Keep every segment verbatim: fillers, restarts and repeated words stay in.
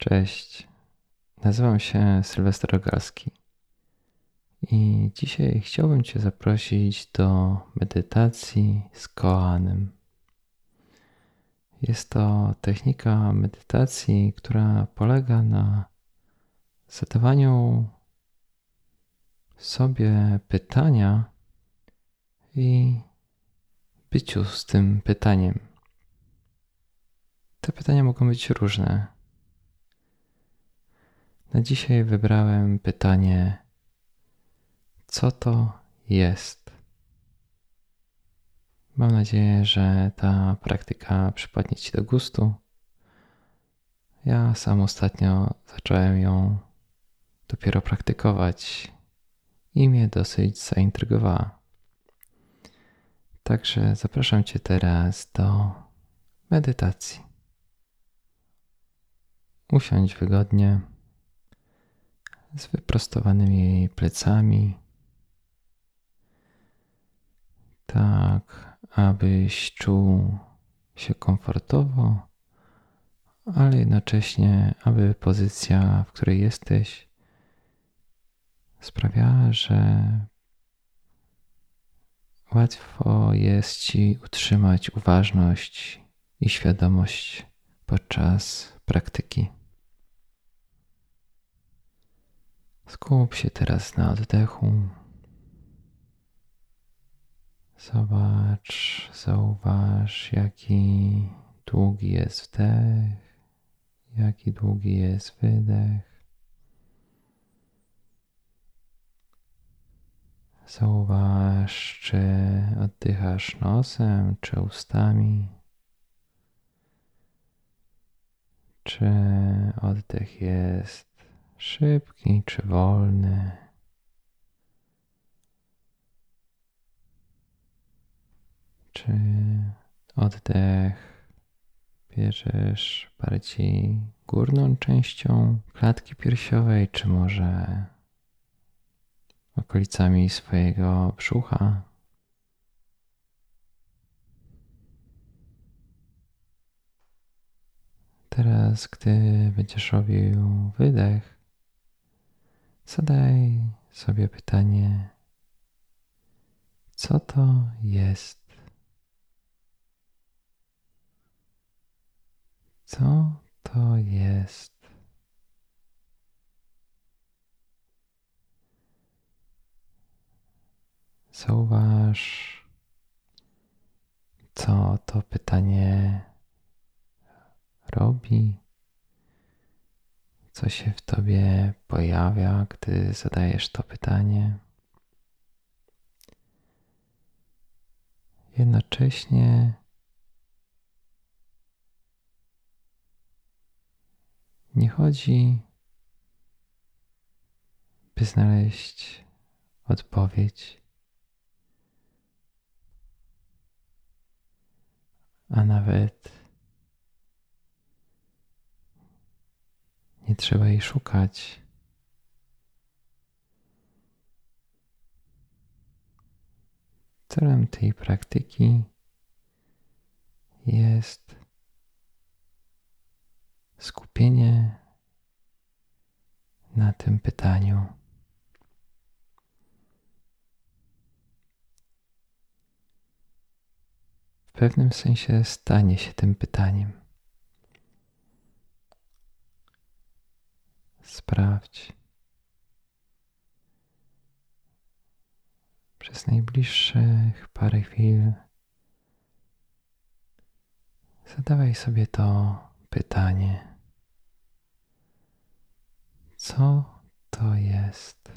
Cześć, nazywam się Sylwester Rogalski i dzisiaj chciałbym Cię zaprosić do medytacji z koanem. Jest to technika medytacji, która polega na zadawaniu sobie pytania i byciu z tym pytaniem. Te pytania mogą być różne. Na dzisiaj wybrałem pytanie: co to jest? Mam nadzieję, że ta praktyka przypadnie Ci do gustu. Ja sam ostatnio zacząłem ją dopiero praktykować i mnie dosyć zaintrygowała. Także zapraszam Cię teraz do medytacji. Usiądź wygodnie, z wyprostowanymi plecami, tak abyś czuł się komfortowo, ale jednocześnie aby pozycja, w której jesteś, sprawiała, że łatwo jest Ci utrzymać uważność i świadomość podczas praktyki. Skup się teraz na oddechu. Zobacz, zauważ, jaki długi jest wdech, jaki długi jest wydech. Zauważ, czy oddychasz nosem, czy ustami. Czy oddech jest szybki czy wolny. Czy oddech bierzesz bardziej górną częścią klatki piersiowej, czy może okolicami swojego brzucha? Teraz, gdy będziesz robił wydech, zadaj sobie pytanie, co to jest? Co to jest? Zauważ, co to pytanie robi. Co się w Tobie pojawia, gdy zadajesz to pytanie? Jednocześnie nie chodzi, by znaleźć odpowiedź, a nawet nie trzeba jej szukać. Celem tej praktyki jest skupienie na tym pytaniu. W pewnym sensie stanie się tym pytaniem. Sprawdź przez najbliższych parę chwil. Zadawaj sobie to pytanie. Co to jest?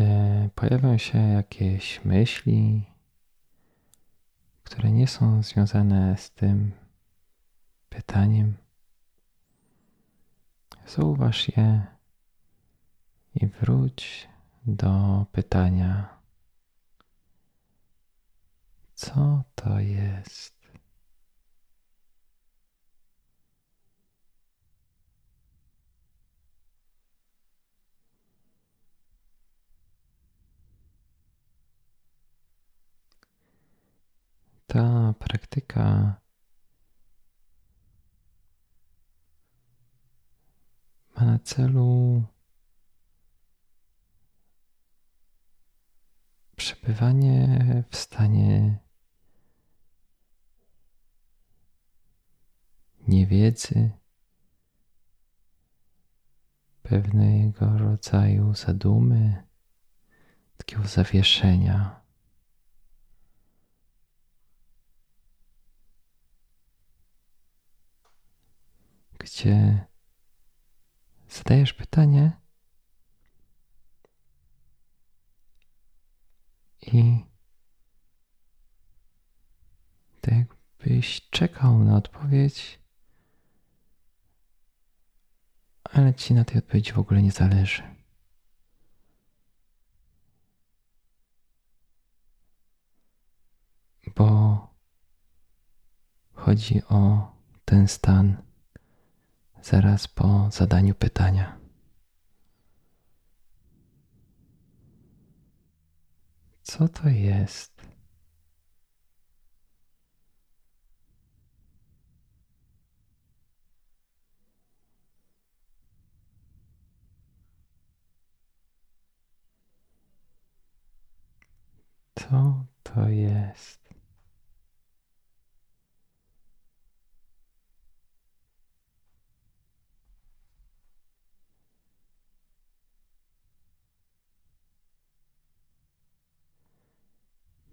gdy pojawią się jakieś myśli, które nie są związane z tym pytaniem, zauważ je i wróć do pytania, co to jest? Ta praktyka ma na celu przebywanie w stanie niewiedzy, pewnego rodzaju zadumy, takiego zawieszenia. Gdzie zadajesz pytanie i tak jakbyś czekał na odpowiedź, ale ci na tej odpowiedzi w ogóle nie zależy. Bo chodzi o ten stan zaraz po zadaniu pytania. Co to jest? Co to jest?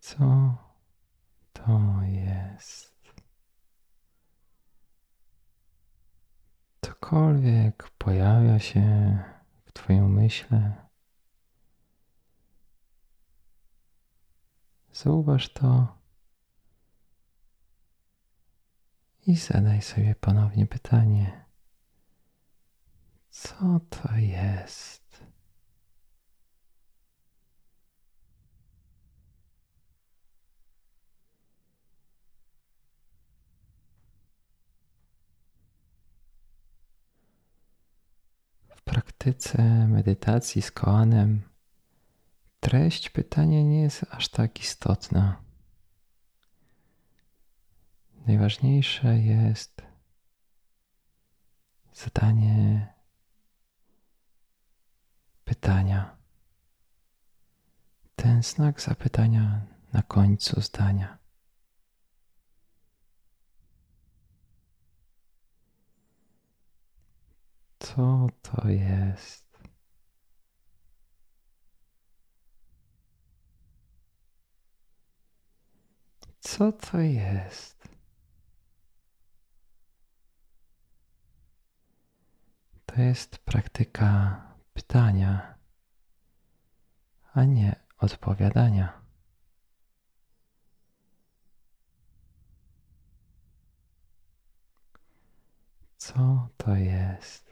Co to jest? Cokolwiek pojawia się w twoją myśle, zauważ to i zadaj sobie ponownie pytanie, co to jest? W praktyce medytacji z koanem treść pytania nie jest aż tak istotna. Najważniejsze jest zadanie pytania. Ten znak zapytania na końcu zdania. Co to jest? Co to jest? To jest praktyka pytania, a nie odpowiadania. Co to jest?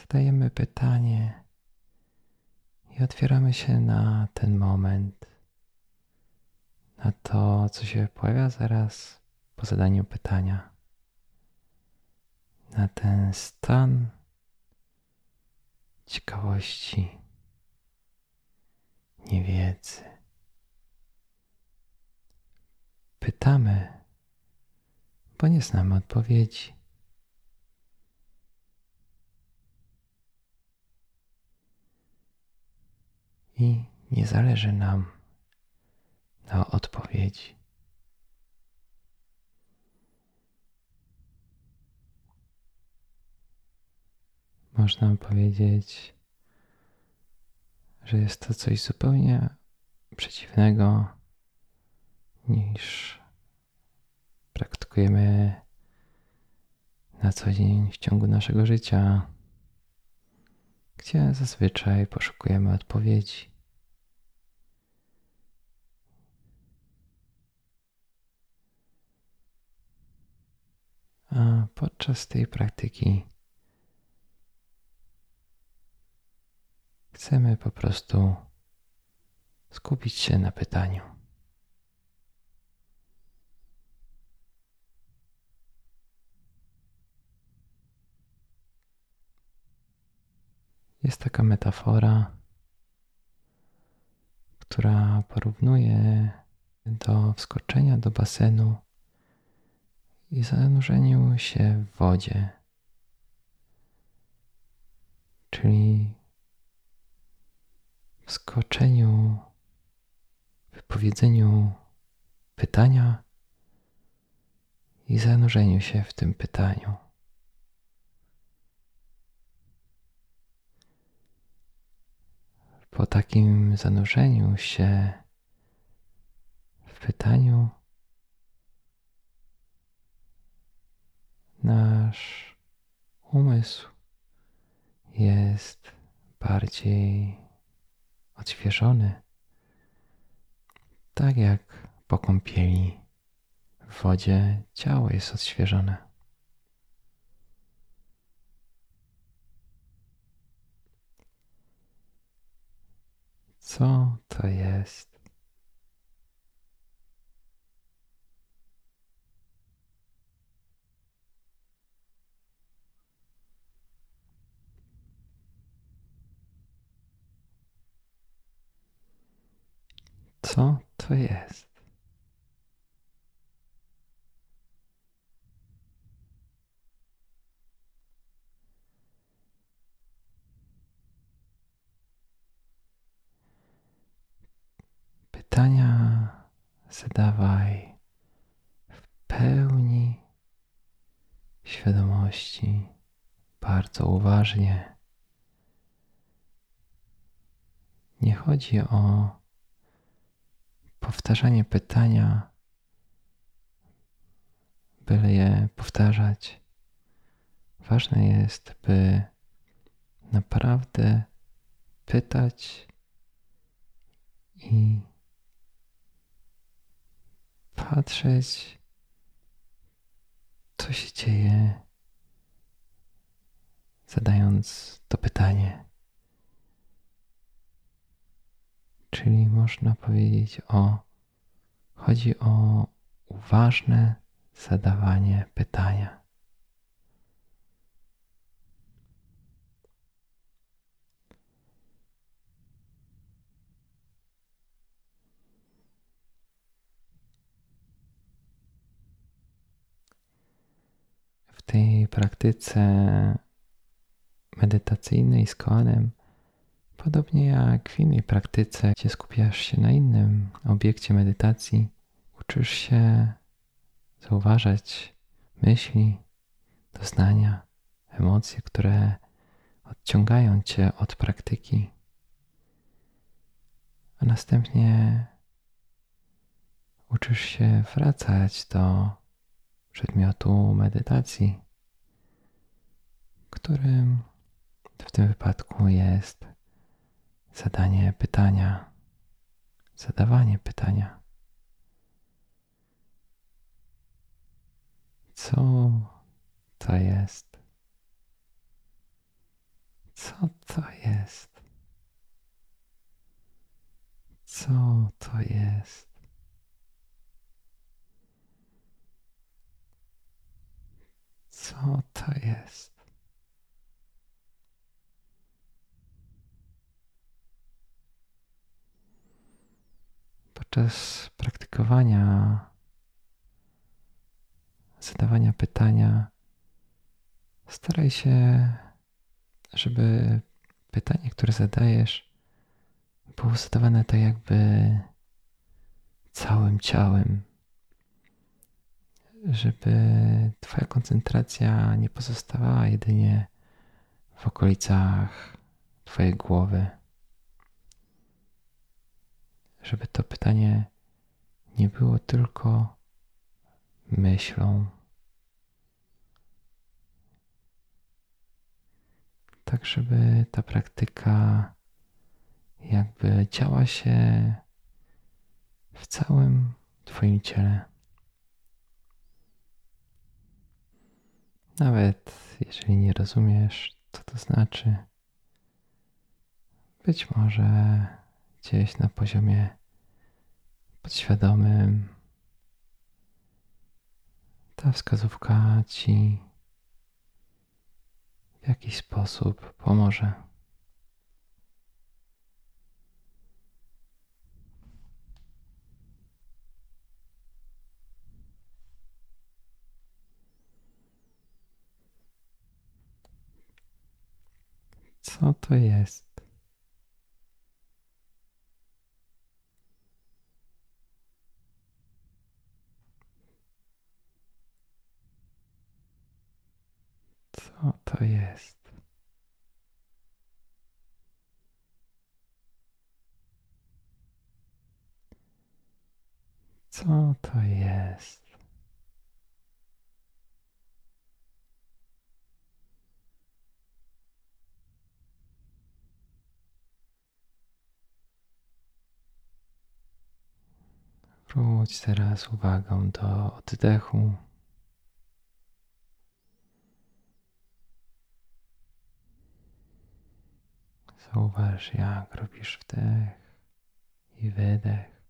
Zadajemy pytanie i otwieramy się na ten moment, na to, co się pojawia zaraz po zadaniu pytania, na ten stan ciekawości, niewiedzy. Pytamy, bo nie znamy odpowiedzi. I nie zależy nam na odpowiedzi. Można powiedzieć, że jest to coś zupełnie przeciwnego niż praktykujemy na co dzień w ciągu naszego życia, gdzie zazwyczaj poszukujemy odpowiedzi. A podczas tej praktyki chcemy po prostu skupić się na pytaniu. Jest taka metafora, która porównuje do wskoczenia do basenu i zanurzeniu się w wodzie. Czyli w skoczeniu, wypowiedzeniu pytania i zanurzeniu się w tym pytaniu. Po takim zanurzeniu się w pytaniu nasz umysł jest bardziej odświeżony, tak jak po kąpieli w wodzie ciało jest odświeżone. Co to jest? Co to jest? Pytania zadawaj w pełni świadomości, bardzo uważnie. Nie chodzi o powtarzanie pytania, byle je powtarzać. Ważne jest, by naprawdę pytać i patrzeć, co się dzieje, zadając to pytanie. Czyli można powiedzieć o, chodzi o uważne zadawanie pytania. W tej praktyce medytacyjnej z koanem, podobnie jak w innej praktyce, gdzie skupiasz się na innym obiekcie medytacji, uczysz się zauważać myśli, doznania, emocje, które odciągają cię od praktyki, a następnie uczysz się wracać do przedmiotu medytacji, którym w tym wypadku jest zadanie pytania, zadawanie pytania. Co to jest? Co to jest? Co to jest? Co to jest? Podczas praktykowania zadawania pytania staraj się, żeby pytanie, które zadajesz, było zadawane tak jakby całym ciałem, żeby twoja koncentracja nie pozostawała jedynie w okolicach twojej głowy. Żeby to pytanie nie było tylko myślą, tak żeby ta praktyka jakby działa się w całym Twoim ciele. Nawet jeżeli nie rozumiesz, co to znaczy, być może gdzieś na poziomie podświadomym ta wskazówka Ci w jakiś sposób pomoże. Co to jest? Co to jest? Co to jest? Wróć teraz uwagą do oddechu. Zauważ, jak robisz wdech i wydech.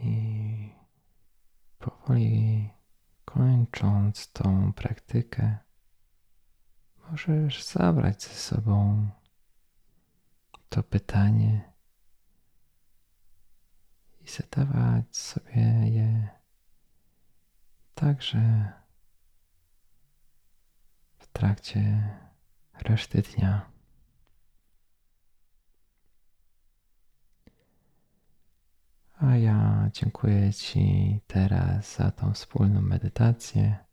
I powoli kończąc tą praktykę, możesz zabrać ze sobą to pytanie i zadawać sobie je także w trakcie reszty dnia. A ja dziękuję Ci teraz za tą wspólną medytację.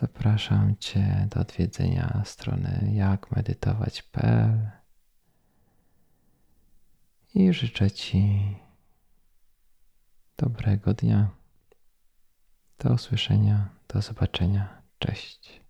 Zapraszam Cię do odwiedzenia strony jak medytować kropka pe el i życzę Ci dobrego dnia. Do usłyszenia, do zobaczenia. Cześć.